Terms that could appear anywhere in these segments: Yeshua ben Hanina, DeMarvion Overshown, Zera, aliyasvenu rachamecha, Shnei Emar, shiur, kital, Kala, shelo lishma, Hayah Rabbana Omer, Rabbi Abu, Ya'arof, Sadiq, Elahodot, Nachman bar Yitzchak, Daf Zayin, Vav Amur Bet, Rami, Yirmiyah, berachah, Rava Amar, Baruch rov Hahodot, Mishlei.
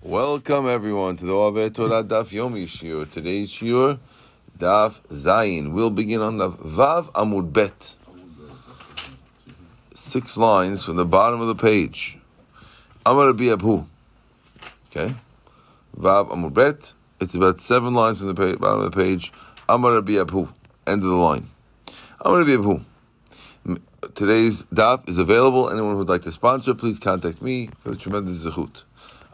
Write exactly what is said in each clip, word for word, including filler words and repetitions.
Welcome everyone to the Vav Torah Daf Yomi shiur. Today's shiur, Daf Zayin. We'll begin on the Vav Amur Bet. Six lines from the bottom of the page. Amar Abbahu. Okay. Vav Amur Bet. It's about seven lines from the page, bottom of the page. Amar Abbahu. End of the line. Amar Abbahu. Today's Daf is available. Anyone who would like to sponsor, please contact me for the tremendous zechut.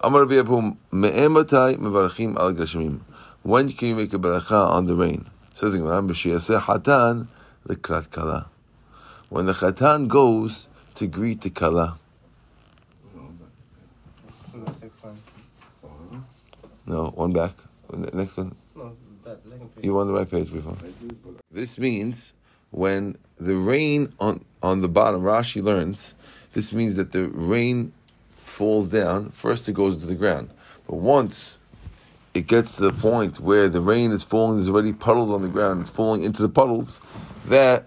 Amar Abbahu, me'ematai mevarachim al gashemim. When can you make a berachah on the rain? Says the Gemara, b'sheyaseh Chatan lekrat Kala. When the Chatan goes to greet the Kala. No, one back. Next one. You were on the right page before. This means when the rain on, on the bottom, Rashi learns, this means that the rain falls down, first it goes to the ground. But once it gets to the point where the rain is falling, there's already puddles on the ground, it's falling into the puddles, that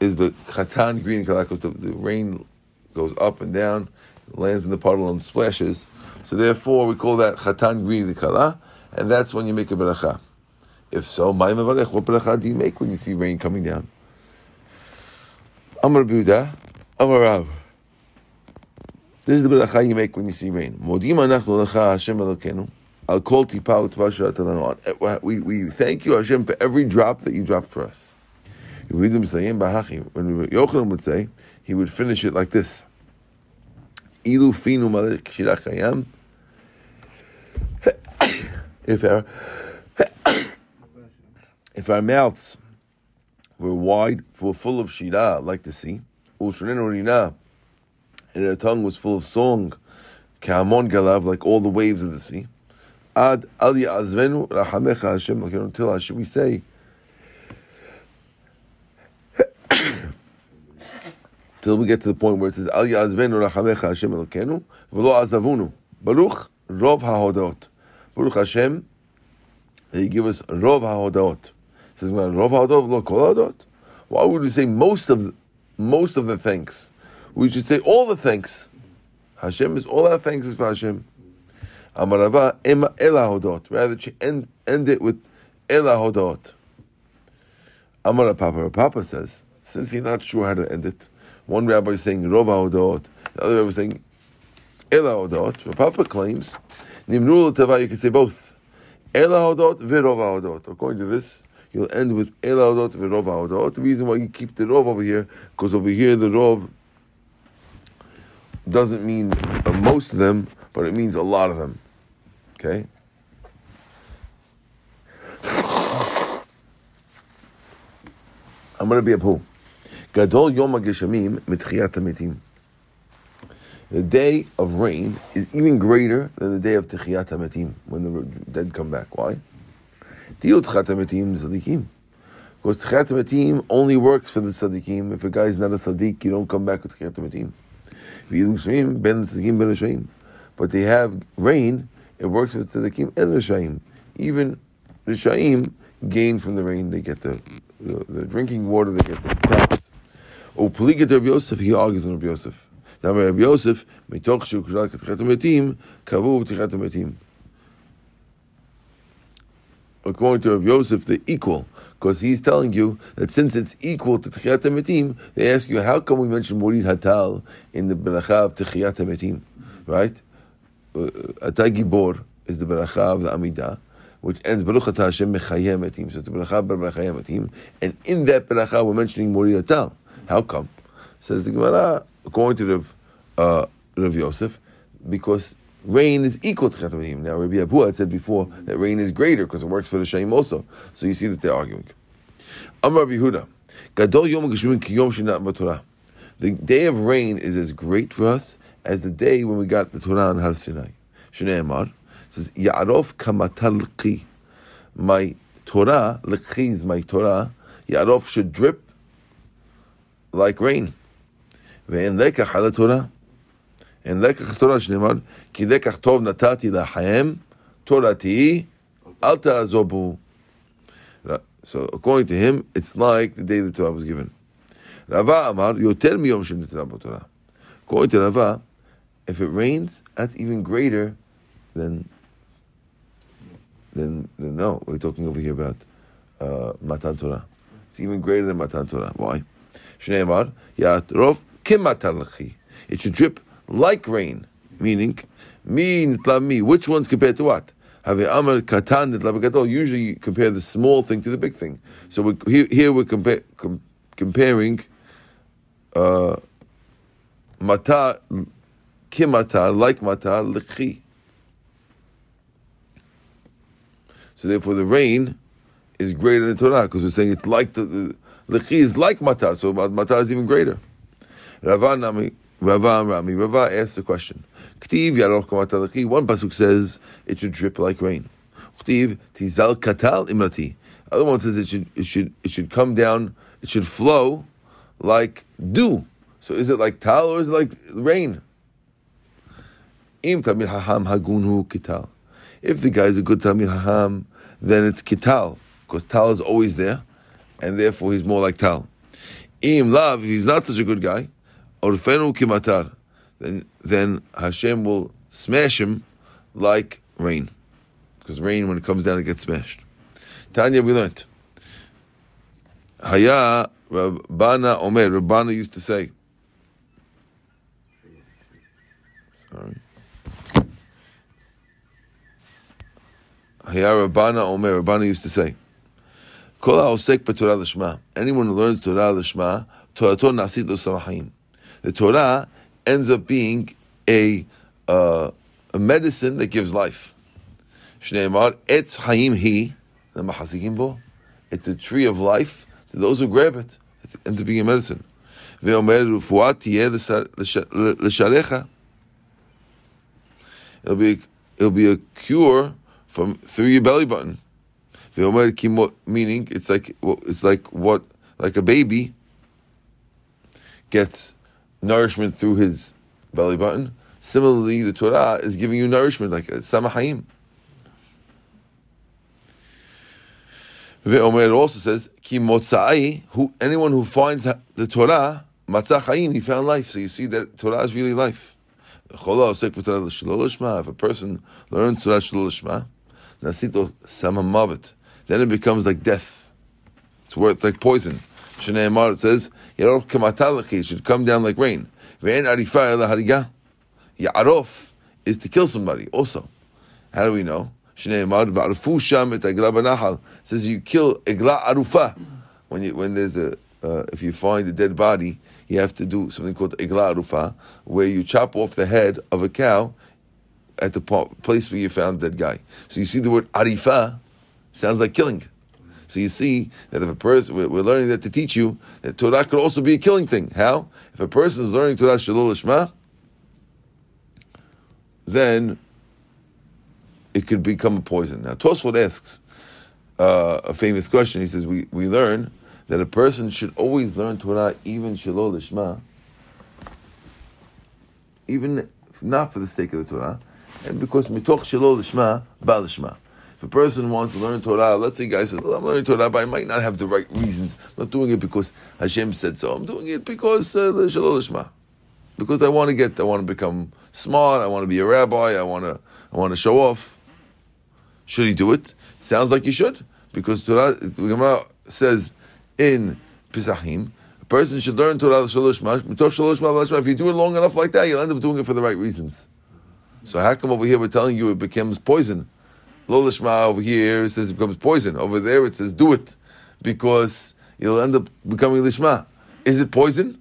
is the Chatan green kalakos. The, the rain goes up and down, lands in the puddle and splashes. So therefore we call that Chatan green the Kala, and that's when you make a berachah. If so, what berachah do you make when you see rain coming down? Amar Buddha, Amar Rav. This is the berachah you make when you see rain. We, we thank you, Hashem, for every drop that you dropped for us. When Yochanan would say, he would finish it like this. If our, if our mouths were wide, were full of shirah, like the sea, and her tongue was full of song, Kamon galav, like all the waves of the sea. Ad aliyasvenu rachamecha Hashem, like until Hashem we say till we get to the point where it says aliyasvenu rachamecha Hashem Elokenu v'lo azavunu Baruch rov Hahodot. Baruch Hashem, that you give us rov haodot. Says rov haodot v'lo kol haodot. Why would we say most of most of the thanks? We should say all the thanks. Hashem is all our thanks is for Hashem. Amar Abba, Ema Elahodot. Rather, she end end it with Elahodot. Amar papa, papa says, since you're not sure how to end it, one rabbi is saying rov haodot, the other rabbi is saying Elahodot. Papa claims, Nimru l'teva, you can say both Elahodot v'rov haodot. According to this, you'll end with Elahodot v'rov haodot. The reason why you keep the rov over here, because over here the rov doesn't mean most of them, but it means a lot of them. Okay? I'm going to be a pool. Gadol Yom HaGeshamim mitchiyatametim. The day of rain is even greater than the day of tchiyatametim, when the dead come back. Why? Tiyot tchiyatametim Sadiqim. Because tchiyatametim only works for the Sadiqim. If a guy is not a Sadiq, you don't come back with tchiyatametim. But they have rain, it works with tzadikim and the shayim. Even the shayim gain from the rain, they get the, the, the drinking water, they get the crops. O Peligat Rav Yosef, he argues on Rav Yosef. Rav Yosef, mitoch shu kushal katchatametim, kavu tchatametim. According to Rav Yosef, they're equal, because he's telling you that since it's equal to tchiyatametim, they ask you, how come we mention murid Hatal in the berachah of tchiyatametim, right? Atagibor is the berachah of the Amidah, which ends Baruch Hashem mechayemetim. So it's the berachah mechayemetim, and in that berachah we're mentioning murid Hatal. How come? Says the Gemara, according to Rav, uh, Rav Yosef, because rain is equal to tchiyatametim. Now, Rabbi Abu had said before that rain is greater because it works for the shayim also. So you see that they're arguing. Amar Rabbi Yehuda, Gadol Yom HaGeshamim ki Yom Shinatan b'Torah. The day of rain is as great for us as the day when we got the Torah on Har Sinai. Shnei Emar, it says, Ya'arof kamatar l'chi. My Torah, l'chi is my Torah, Ya'arof should drip like rain. Ve'en lekach ala Torah. And lekach Torah shneimar ki lekach tov natati lahem torati al ta'azobu. So according to him, it's like the day the Torah was given. Rava amar yoter miyom shem Torah b'Torah. According to Rava, if it rains, that's even greater then then then no. We're talking over here about uh, Matan Torah. It's even greater than Matan Torah. Why? Shnei Emar Yatrov Kimatalchi. It should drip like rain. Meaning, me nitlav mi. Which one's compared to what? Have Amar Katan nitlav gadol. Usually, you compare the small thing to the big thing. So we're, here, here we're compa- com- comparing uh, matar kimatar, like matar l'chi. So therefore, the rain is greater than Torah because we're saying it's like the l'chi is like matar. So matar is even greater. Rabbana. Rava and Rami. Rava asks the question. K'tiv yaroch k'matar l'chi. One pasuk says it should drip like rain. K'tiv tizal katal imrati. Other one says it should it should it should come down. It should flow like dew. So is it like tal or is it like rain? Im tamir haham hagunhu kital. If the guy is a good tamir haham, then it's kital because tal is always there, and therefore he's more like tal. Im lav. If he's not such a good guy. Orfenu kimatar, then then Hashem will smash him like rain, because rain when it comes down it gets smashed. Tanya, we learnt. Hayah Rabbana Omer. Rabbana used to say. Sorry. Hayah Rabbana Omer. Rabbana used to say, "Kala osek b'Torah Lishma." Anyone who learns Torah Lishma, Toraton nasid lo samachim. The Torah ends up being a uh, a medicine that gives life. Shnei Emar, etz chayim hi, the mahasikim bo. It's a tree of life to those who grab it. It ends up being a medicine. Ve'omer rufuah tiyeh l'sharecha. It'll be it'll be a cure from through your belly button. Ve'omer kimot, meaning it's like it's like what like a baby gets nourishment through his belly button. Similarly, the Torah is giving you nourishment, like samahayim. Ve'omer also says, "Ki motzai," who anyone who finds the Torah, matzachayim, he found life. So you see that Torah is really life. If a person learns Torah shelo lishma, nasito samamavet, then it becomes like death. It's worth like poison. Shnei Emar, it says, Yarof k'matar l'chi, it should come down like rain. Ve'en arifah ela hariga. Ya'arof is to kill somebody also. How do we know? Shnei Emar, va'arfu sham et egla banahal. It says you kill Egla Arufa. When you, when there's a, uh, if you find a dead body, you have to do something called Egla Arufa, where you chop off the head of a cow at the place where you found the dead guy. So you see the word arifah, sounds like killing. So you see that if a person, we're learning that to teach you, that Torah could also be a killing thing. How? If a person is learning Torah shelo lishma, then it could become a poison. Now Tosfot asks uh, a famous question. He says, we, we learn that a person should always learn Torah, even shelo lishma, even if not for the sake of the Torah, and because mitoch shelo lishma, ba lishma. If a person wants to learn Torah, let's say a guy says, well, I'm learning Torah, but I might not have the right reasons. I'm not doing it because Hashem said so. I'm doing it because uh, shelo lishma. Because I want to get, I want to become smart, I want to be a rabbi, I want to I want to show off. Should he do it? Sounds like he should. Because Torah, the Gemara says in Pesachim, a person should learn Torah shelo lishma. If you do it long enough like that, you'll end up doing it for the right reasons. So how come over here we're telling you it becomes poison? Lo lishma over here, it says it becomes poison. Over there it says do it because you'll end up becoming lishma. Is it poison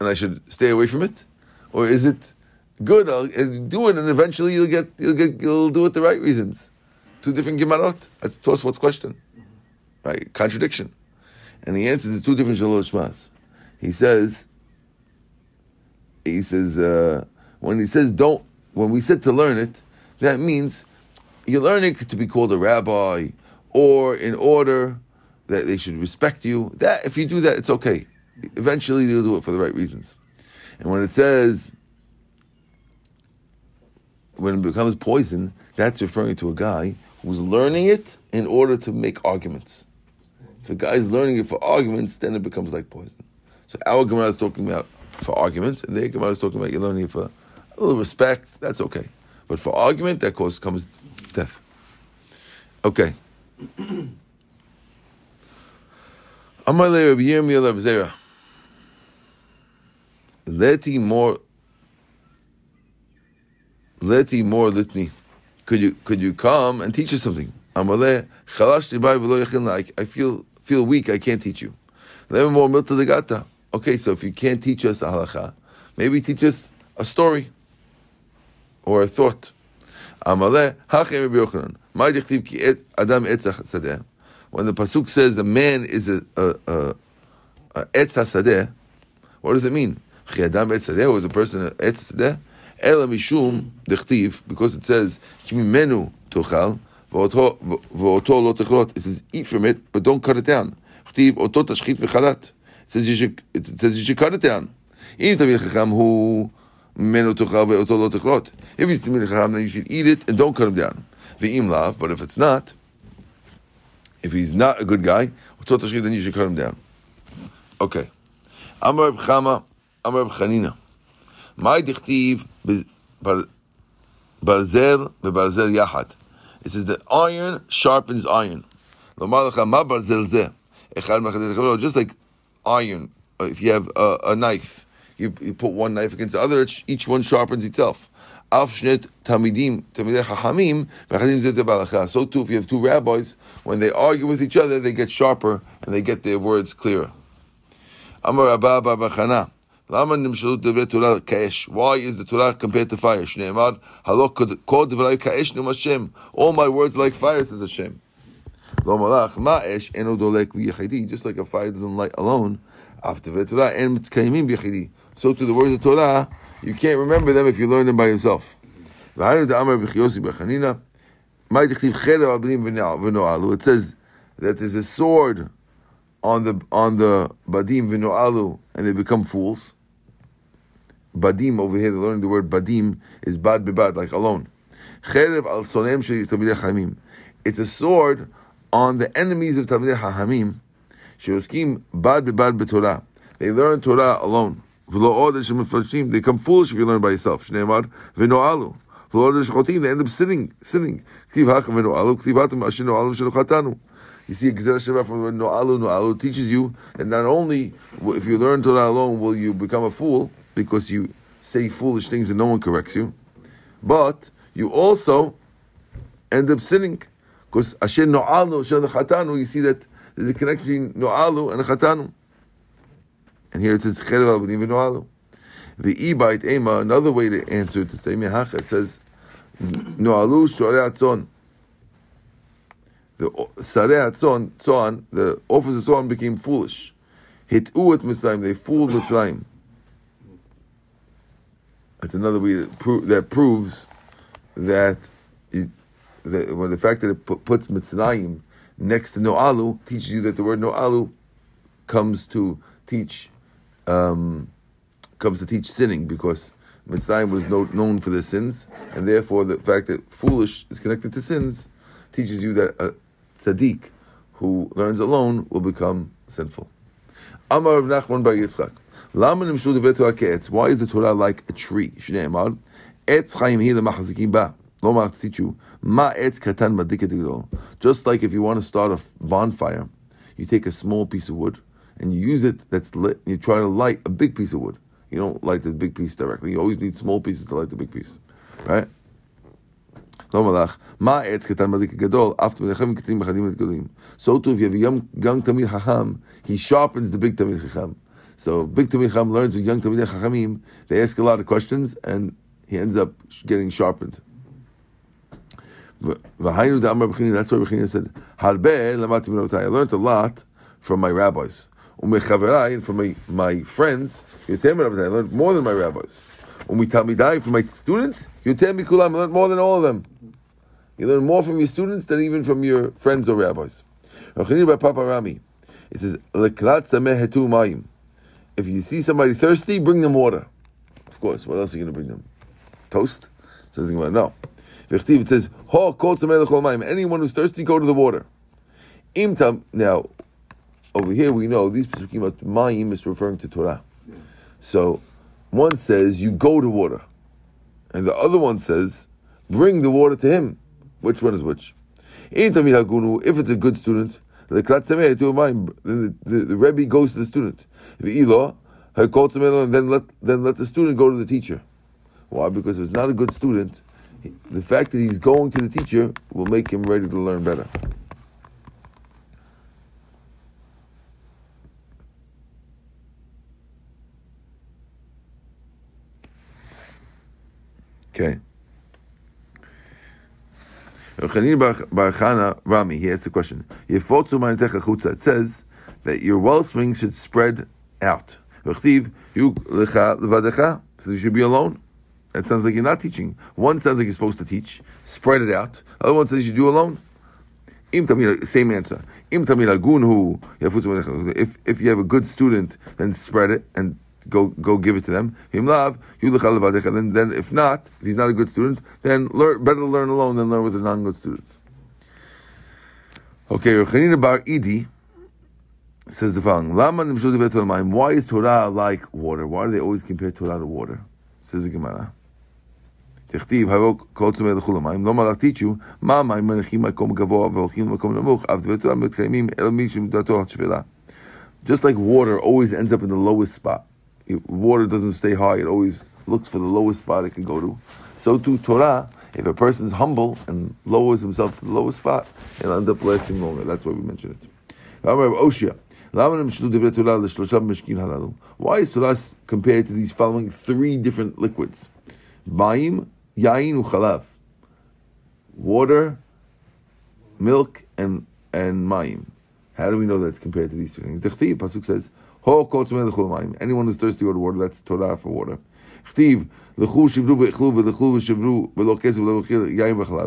and I should stay away from it? Or is it good? I'll do it and eventually you'll get you'll get you'll do it the right reasons. Two different gemarot. That's Tosfot's question. Right? Contradiction. And he answers it's two different shelo lishmas. He says he says uh, when he says don't when we said to learn it, that means you're learning to be called a rabbi, or in order that they should respect you. That if you do that, it's okay. Eventually, you'll do it for the right reasons. And when it says, when it becomes poison, that's referring to a guy who's learning it in order to make arguments. If a guy's learning it for arguments, then it becomes like poison. So our Gemara is talking about for arguments, and their Gemara is talking about you're learning it for a little respect. That's okay. But for argument, that cause comes death. Okay. Amalei Rabbi Yirmiyah Rav Zera. Leti more. Leti more litany. Could you could you come and teach us something? Amalei chalash ibai v'lo yachilna. I feel feel weak. I can't teach you. Leti more milta degata. Okay, so if you can't teach us a halacha, maybe teach us a story or a thought. Amalei hachem Rabbi Yochanan. When the pasuk says the man is a etz hasadeh, what does it mean? Chi adam etz hasadeh, was a person etz hasadeh? Ela mishum dechtiv, because it says kimimenu tochal v'oto lo techrot. It says eat from it, but don't cut it down. Chtiv oto tashchit v'chalat. It says you should. It says you should cut it down. If you're tamid chacham, then you should eat it and don't cut him down. The imlav, but if it's not, if he's not a good guy, then you should cut him down. Okay. Amar Abbahu, Amar Abbahu, my dichtiv barzel vebarzel yachad. It says that iron sharpens iron. Just like iron, if you have a, a knife, you, you put one knife against the other, each one sharpens itself. So too, if you have two rabbis, when they argue with each other, they get sharper and they get their words clearer. Amar Abbahu, why is the Torah compared to fire? Shnei Emar, all my words like fire, says Hashem. Just like a fire doesn't light alone, after the Torah, so to the words of Torah, you can't remember them if you learn them by yourself. It says that there's a sword on the on the badim v'no'alu, and they become fools. Badim over here, they're learning the word badim is bad bebad, like alone. It's a sword on the enemies of Talmidei Chachamim. She'oskim bad bebad b'Torah. They learn Torah alone. They come foolish if you learn by yourself. They end up sinning. sinning. You see, Gzera Sheva from the word no'alu, no'alu teaches you that not only if you learn Torah alone will you become a fool because you say foolish things and no one corrects you, but you also end up sinning because Asher no'alu, Asher Chatanu, you see that there's a connection between no'alu and Chatanu. And here it says, the Ebite Ema, another way to answer it, to say, it says, the the officers of Tzon became foolish. Hit-u at Mitzrayim, they fooled Mitzrayim. That's another way that, pro- that proves that, it, that well, the fact that it p- puts Mitzrayim next to No'alu teaches you that the word No'alu comes to teach Um, comes to teach sinning, because Mitzrayim was no, known for their sins, and therefore the fact that foolish is connected to sins teaches you that a Sadiq who learns alone will become sinful. Amar of Nachman bar Yitzchak, why is the Torah like a tree? Shnei Emar, etz chayim hi l'machzikim ba. No matter to teach you, ma etz katan madiket gdol. Just like if you want to start a bonfire, you take a small piece of wood and you use it that's lit, you try to light a big piece of wood. You don't light the big piece directly. You always need small pieces to light the big piece. Right? So too, if you have a young, young Tamil Chacham, he sharpens the big Tamil Chacham. So big Tamil Chacham learns with young Tamil Chachamim, they ask a lot of questions, and he ends up getting sharpened. That's why Bechina said, I learned a lot from my rabbis. And from my, my friends, I learned more than my rabbis. From my students, I learned more than all of them. You learn more from your students than even from your friends or rabbis. Rav Papa Rami, it says, if you see somebody thirsty, bring them water. Of course, what else are you going to bring them? Toast? No. It says, anyone who's thirsty, go to the water. Now, over here we know these pesukim about Mayim is referring to Torah. Yeah. So one says you go to water, and the other one says bring the water to him. Which one is which? If it's a good student, then the, the, the Rebbe goes to the student. And then let then let the student go to the teacher. Why? Because if it's not a good student, the fact that he's going to the teacher will make him ready to learn better. Okay. Rami, he asked the question. It says that your wellspring should spread out. So you should be alone. That sounds like you're not teaching. One sounds like you're supposed to teach. Spread it out. The other one says you do alone. Same answer. If if you have a good student, then spread it and go go give it to them. Then, then if not, if he's not a good student, then learn, better learn alone than learn with a non-good student. Okay, Yochanan bar Idi says the following. Why is Torah like water? Why do they always compare Torah to water? Says the Gemara. No matter teach you, just like water always ends up in the lowest spot. Water doesn't stay high, it always looks for the lowest spot it can go to. So too Torah, if a person's humble and lowers himself to the lowest spot, it'll end up lasting longer. That's why we mention it. Why is Torah compared to these following three different liquids? Mayim, yayin, uchalav. Water, milk, and, and mayim. How do we know that it's compared to these two things? Pasuk says, anyone who's thirsty for water, that's Torah for water.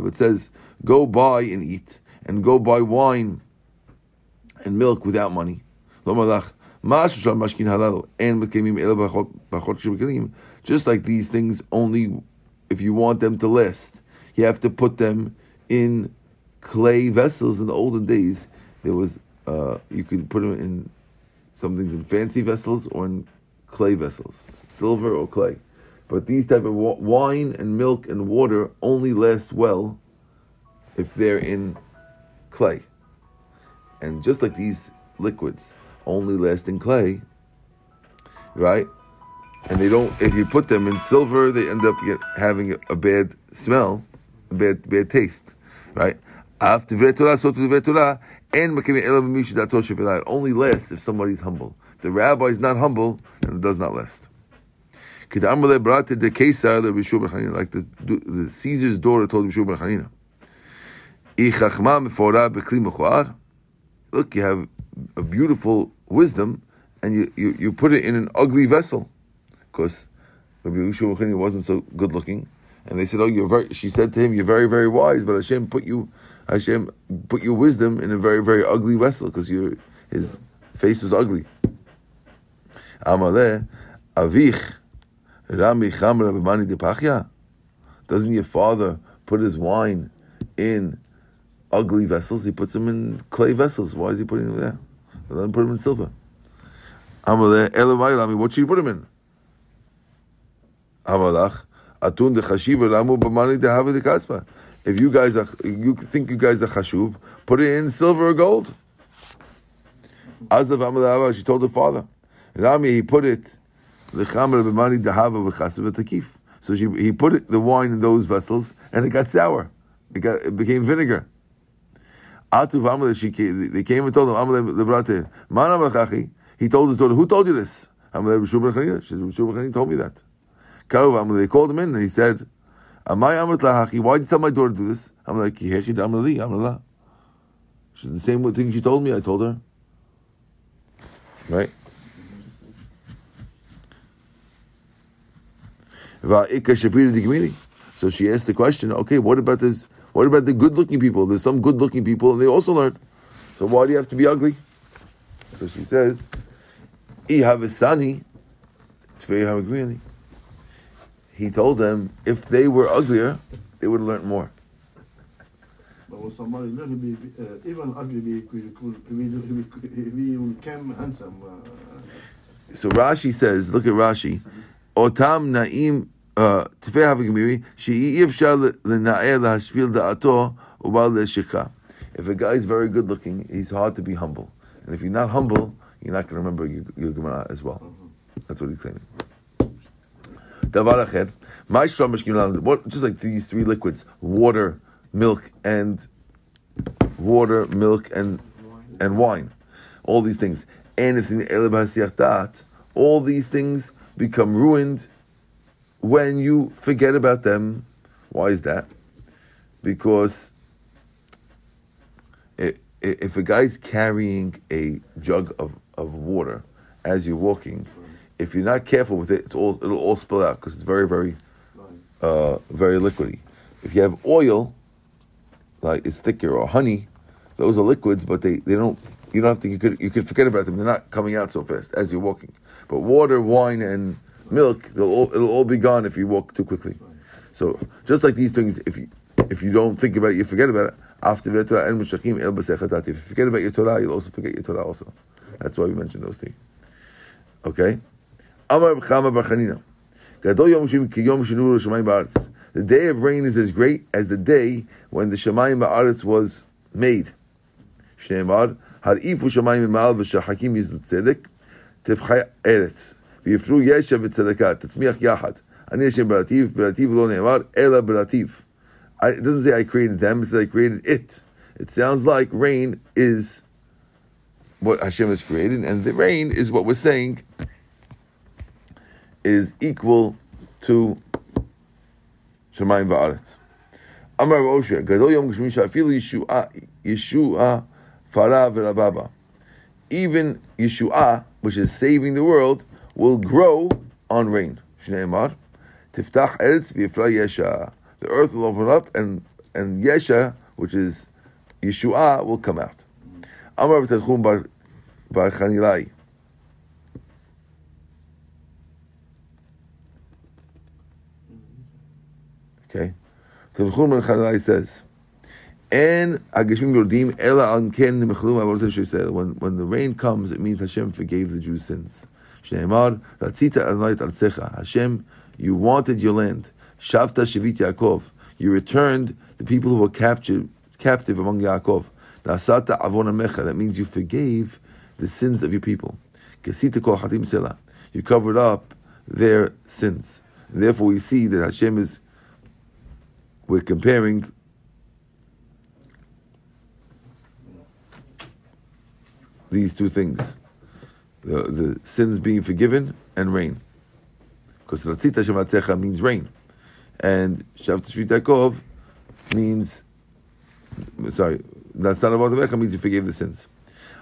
It says, go buy and eat, and go buy wine and milk without money. Just like these things, only if you want them to last, you have to put them in clay vessels. In the olden days, there was uh, you could put them in some things in fancy vessels or in clay vessels, silver or clay. But these type of wa- wine and milk and water only last well if they're in clay. And just like these liquids only last in clay, right? And they don't, if you put them in silver, they end up get, having a bad smell, a bad, bad taste, right? It only lasts if somebody's humble. If the rabbi is not humble, then it does not last. Like the, the Caesar's daughter told Yeshua ben Hanina, look, you have a beautiful wisdom, and you, you, you put it in an ugly vessel. Because Rabbi Yeshua ben Hanina wasn't so good looking, and they said, "Oh, you're very." She said to him, "You're very, very wise, but Hashem put you." Hashem put your wisdom in a very, very ugly vessel because your his face was ugly. Amalei, Avich, Rami Cham Rabimani Depachya. Doesn't your father put his wine in ugly vessels? He puts them in clay vessels. Why is he putting them there? Let him put them in silver. Amalei, Elamai Rami. What should he put them in? Amalach, Atun DeChashiv Ramu Bimani DeHavi DeKatzma. If you guys are, you think you guys are chashuv, put it in silver or gold. Azav Amar, she told her father. Rami, he put it, so she, he put it, the wine in those vessels, and it got sour. It got, it became vinegar. Atuv Amar, she came, they came and told him, Amar lebrate, man amachachi. He told his daughter, who told you this? Amar b'shubur chanina. She said, b'shubur chanina told me that. Karuv Amar, they called him in, and he said, why did you tell my daughter to do this? I'm like, the same thing she told me, I told her. Right? So she asked the question, okay, what about this? What about the good-looking people? There's some good-looking people, and they also learn. So why do you have to be ugly? So she says, he told them if they were uglier, they would learn more. But was somebody really be uh, even ugly? We we we became handsome. Uh, so Rashi says, look at Rashi, otam naim Uh, if a guy is very good looking, he's hard to be humble. And if you're not humble, you're not going to remember your, your Gemara as well. That's what he's claiming. What, just like these three liquids, water, milk, and water, milk, and and wine. All these things. All these things become ruined when you forget about them. Why is that? Because if a guy's carrying a jug of, of water as you're walking, if you're not careful with it, it's all it'll all spill out because it's very, very, uh, very liquidy. If you have oil, like it's thicker, or honey, those are liquids, but they, they don't. You don't have to. You could you could forget about them. They're not coming out so fast as you're walking. But water, wine, and milk, they'll all, it'll all be gone if you walk too quickly. So just like these things, if you if you don't think about it, you forget about it. After the Torah and Mushakim El Basechatati, if you forget about your Torah, you'll also forget your Torah also. That's why we mentioned those things. Okay. The day of rain is as great as the day when the Shemayim Ba'aretz was made. Shnei Emar, Harifu Shemayim Ma'al V'Shahakim Yizdu Tzedek, Tefchai Eretz, V'Yifru Yesha V'Tzedekat, Tetzmiach Yachad, Ani Hashem Berativ, Berativ Lo Ne'emar, Ela Berativ. It doesn't say I created them, it says I created it. It sounds like rain is what Hashem has created, and the rain is what we're saying is equal to Shemayim Va'aretz. Amar Abbahu, Gadol Yom Gashmi Shafilu Yeshua, Yeshua Farah V'Rababa. Even Yeshua, which is saving the world, will grow on rain. Shnei Emar, Tiftach Eretz V'Yifra Yesha. The earth will open up, and and Yesha, which is Yeshua, will come out. Amar V'Tachum Bar Bar Chanilai. Okay, Tanchum ben Chanai says, "And Hagashim Yordim Ela Anken Mechlum Avodat Hashem." When when the rain comes, it means Hashem forgave the Jews' sins. Shneimar Ratzita Adonai Artzecha. Hashem, you wanted your land. Shavta Shavit Yaakov. You returned the people who were captured captive among Yaakov. Nasata Avon Amecha. That means you forgave the sins of your people. Kesita Kol Hatim Sela. You covered up their sins. And therefore, we see that Hashem is. We're comparing these two things, the, the sins being forgiven and rain. Because Ratzita Hashem Atzecha means rain. And Shavta Shvita Yaakov means, sorry, Nasan Avot Amecha means you forgave the sins.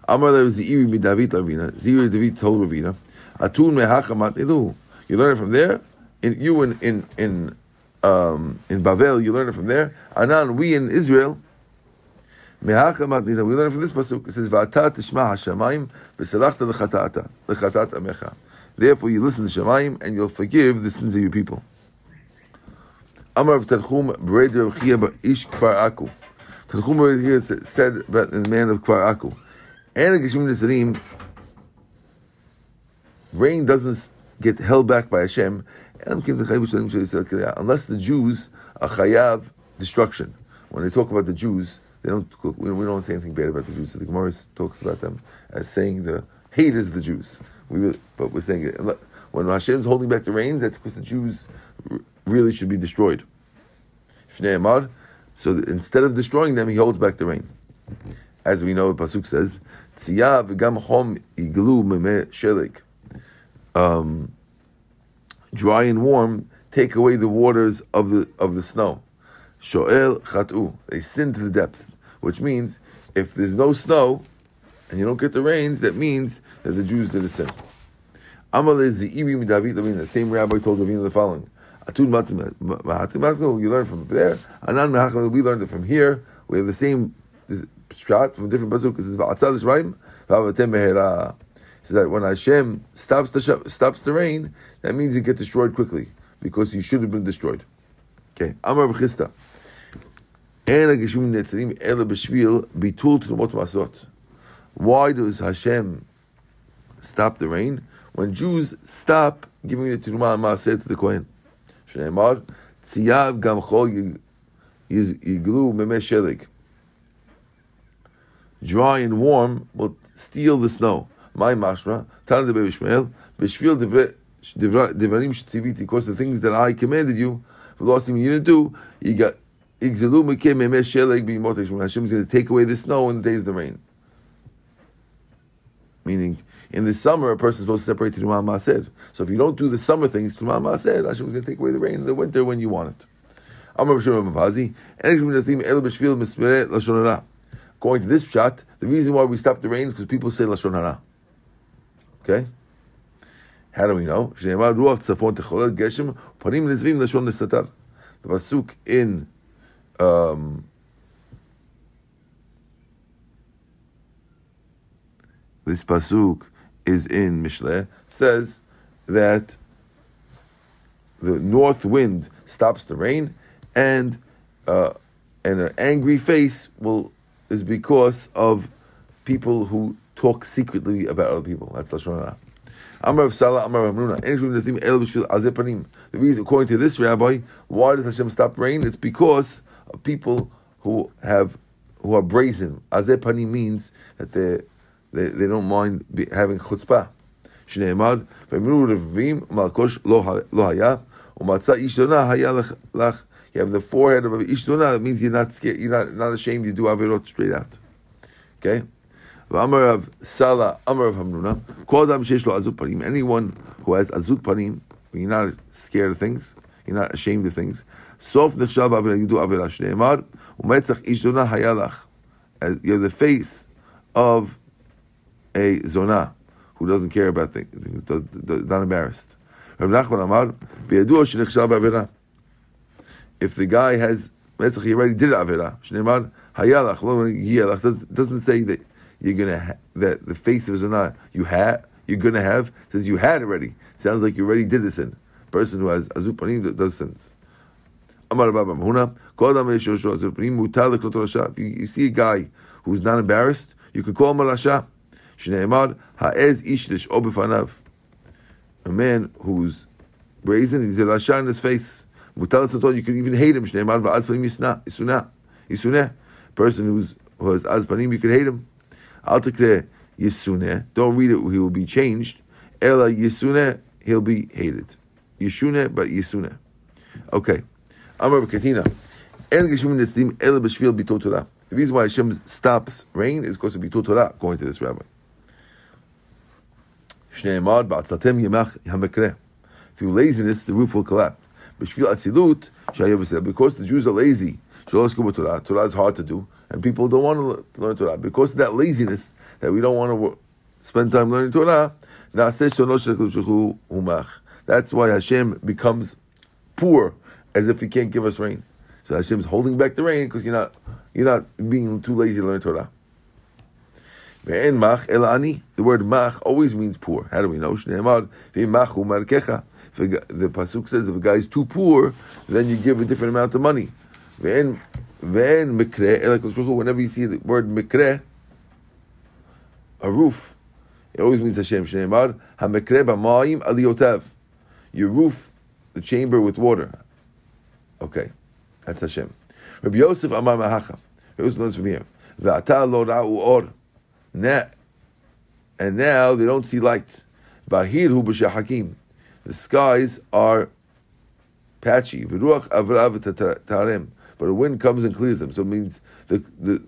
Amar there was the Iri Midavid Ravina, Ziri David told Ravina, Atun Mehachamat Ilu. You learn it from there, and you in, in, in Um, in Bavel, you learn it from there. Anan, we in Israel, we learn it from this pasuk. It says, "Va'ata tishma hashamayim v'selachta l'chataata l'chatat amecha." Therefore, you listen to Shamayim and you'll forgive the sins of your people. Amar v'Tanchum b'Reb Reb Chia ish Kfar Aku. Tanchum Reb Chia said about the man of Kfar Aku. And Geshim Nisarim, rain doesn't get held back by Hashem. Unless the Jews are chayav destruction. When they talk about the Jews, they don't. We don't say anything bad about the Jews. So the Gemara talks about them as saying the haters of the Jews. We, but we're saying it. When Hashem is holding back the rain, that's because the Jews really should be destroyed. Shnei Emar. So instead of destroying them, he holds back the rain. As we know, pasuk says, "Tziyah v'gam chom iglu memeh shelik." Um. Dry and warm, take away the waters of the of the snow. Shoel chatu, they sin to the depth, which means if there's no snow and you don't get the rains, that means that the Jews did a sin. Amalei zi'ibim David Lavina. The same rabbi told Lavina the following: Atun matim mahatim. You learn from there. Anan mehachal. We learned it from here. We have the same shot from different pasuk. It says va'atzad shemaim va'avatem mehera. So that when Hashem stops the sh- stops the rain, that means you get destroyed quickly because you should have been destroyed. Okay, Amar B'Chista. Why does Hashem stop the rain when Jews stop giving the Tirumah and Maaseh to the Kohen? Shnei Emar, tziyav gam chol yiglu memeh shelik. Dry and warm will steal the snow. My mashma, Tan de Bishmael, Bishvil devarim shtziviti, because the things that I commanded you, for the last thing you didn't do, you got igzelu mekeh memeh shelik b'yimotesh. Hashem is going to take away the snow in the days of the rain. Meaning, in the summer, a person is supposed to separate to the Tumah Maaseh. So if you don't do the summer things, Tumah Maaseh, Hashem is going to take away the rain in the winter when you want it. Amar papa. According to this pshat, the reason why we stop the rain is because people say lashon hara. Okay? How do we know? The pasuk in um, this pasuk is in Mishlei, says that the north wind stops the rain, and uh, and an angry face will is because of people who talk secretly about other people. That's lashon hara. Amar of Salah, Amar of Hamnuna. The reason, according to this rabbi, why does Hashem stop rain? It's because of people who have who are brazen. Azeh panim means that they they, they don't mind be, having chutzpah. Shneimad ve'minu revim malkosh lo hayah u'matza ishtona hayah lach. You have the forehead of Ishtona, that means you're not scared, you're not, not ashamed, you do Avirot straight out. Okay? Amar of Salah, Amar of Hamnuna. Anyone who has Azut Panim, you're not scared of things, you're not ashamed of things. Sof Nechshav Avirah, you do Avirah. Shneimar, Umetzach Ishtona Hayalach. You have the face of a Zonah, who doesn't care about things, not embarrassed. Rav Nachman Amar, B'yaduo Shnechshav Avirah. If the guy has metzach, he already did avera. Shneimar hayalach lo yalach, doesn't say that you're gonna ha- that the face of zonah you had you're gonna have, it says you had already. Sounds like you already did the sin. Person who has azut panim does sins. Amar Abbahu Huna kol dam yeshosho azut panim mutar lekot rasha. If you see a guy who's not embarrassed, you could call him a rasha. Shneimar haez ishlish o b'fanav. A man who's brazen, he's a rasha in his face. You can even hate him. Person who's, who has azpanim, you can hate him. Don't read it, he will be changed. Ela Yisuneh, he'll be hated. Yishuneh, but Yisuneh. Okay. Amar B'Katina. The reason why Hashem stops rain is because of Bitul Torah, according to this rabbi. Through laziness, the roof will collapse. Because the Jews are lazy, Torah is hard to do, and people don't want to learn Torah. Because of that laziness, that we don't want to work, spend time learning Torah, that's why Hashem becomes poor, as if He can't give us rain. So Hashem is holding back the rain because you're not you're not being too lazy to learn Torah. The word mach always means poor. How do we know? If the pasuk says if a guy is too poor, then you give a different amount of money. Whenever you see the word mikreh, a roof, it always means Hashem. Shneimar hamikreh b'mayim aliyotav. You roof the chamber with water. Okay, that's Hashem. Rav Yosef amar ma'acham. Rav Yosef learns from here. V'ata lo ra'u or. And now they don't see light. Bahir hu b'shahakim. The skies are patchy. But a wind comes and clears them. So it means the, the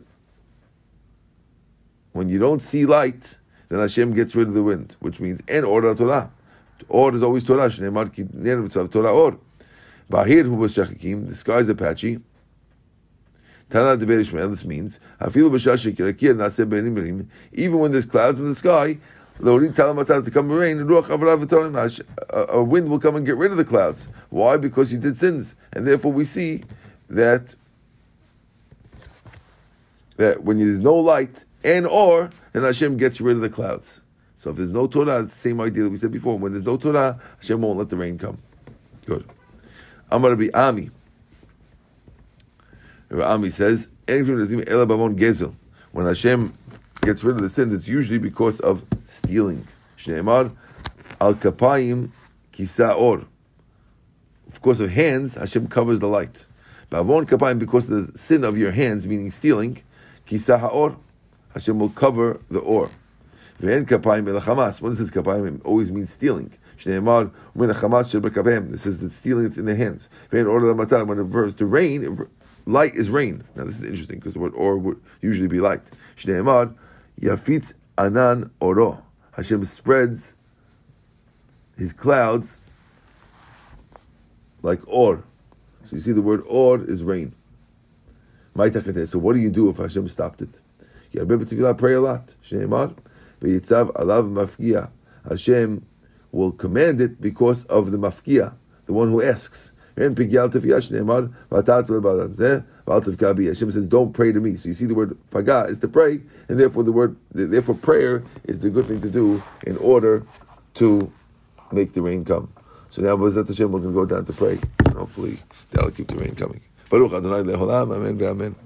when you don't see light, then Hashem gets rid of the wind, which means and order Torah. Or is always Torah. The skies are patchy. This means even when there's clouds in the sky, to come rain, a wind will come and get rid of the clouds. Why? Because you did sins, and therefore we see that that when there's no light and or, then Hashem gets rid of the clouds. So if there's no Torah, it's the same idea that we said before. When there's no Torah, Hashem won't let the rain come. Good. Amar Rabbi Ami. Rabbi Ami says, when Hashem gets rid of the sin, it's usually because of stealing. Shneimar al kapayim kisa or. Of because of hands, Hashem covers the light. Ba'avon kapayim, because of the sin of your hands, meaning stealing, kisah ha'or, Hashem will cover the or. Ve'en kapayim elachamas. When it says kapayim, it always means stealing. Shnei Emar, when hachamas shel b'kapayim, it says that stealing it's in the hands. Ve'en or lamatan, when it refers to rain, it, light is rain. Now this is interesting because the word or would usually be light. Shnei Emar, yafitz anan oro. Hashem spreads his clouds like or. So you see the word or is rain. So what do you do if Hashem stopped it? Pray a lot. Hashem will command it because of the mafkiya, the one who asks. Hashem says, don't pray to me. So you see the word pagah is to pray, and therefore the word therefore prayer is the good thing to do in order to make the rain come. So now, B'ezrat Hashem, we're going to go down to pray. And hopefully, that will keep the rain coming. Baruch Adonai Le'olam. Amen. Amen.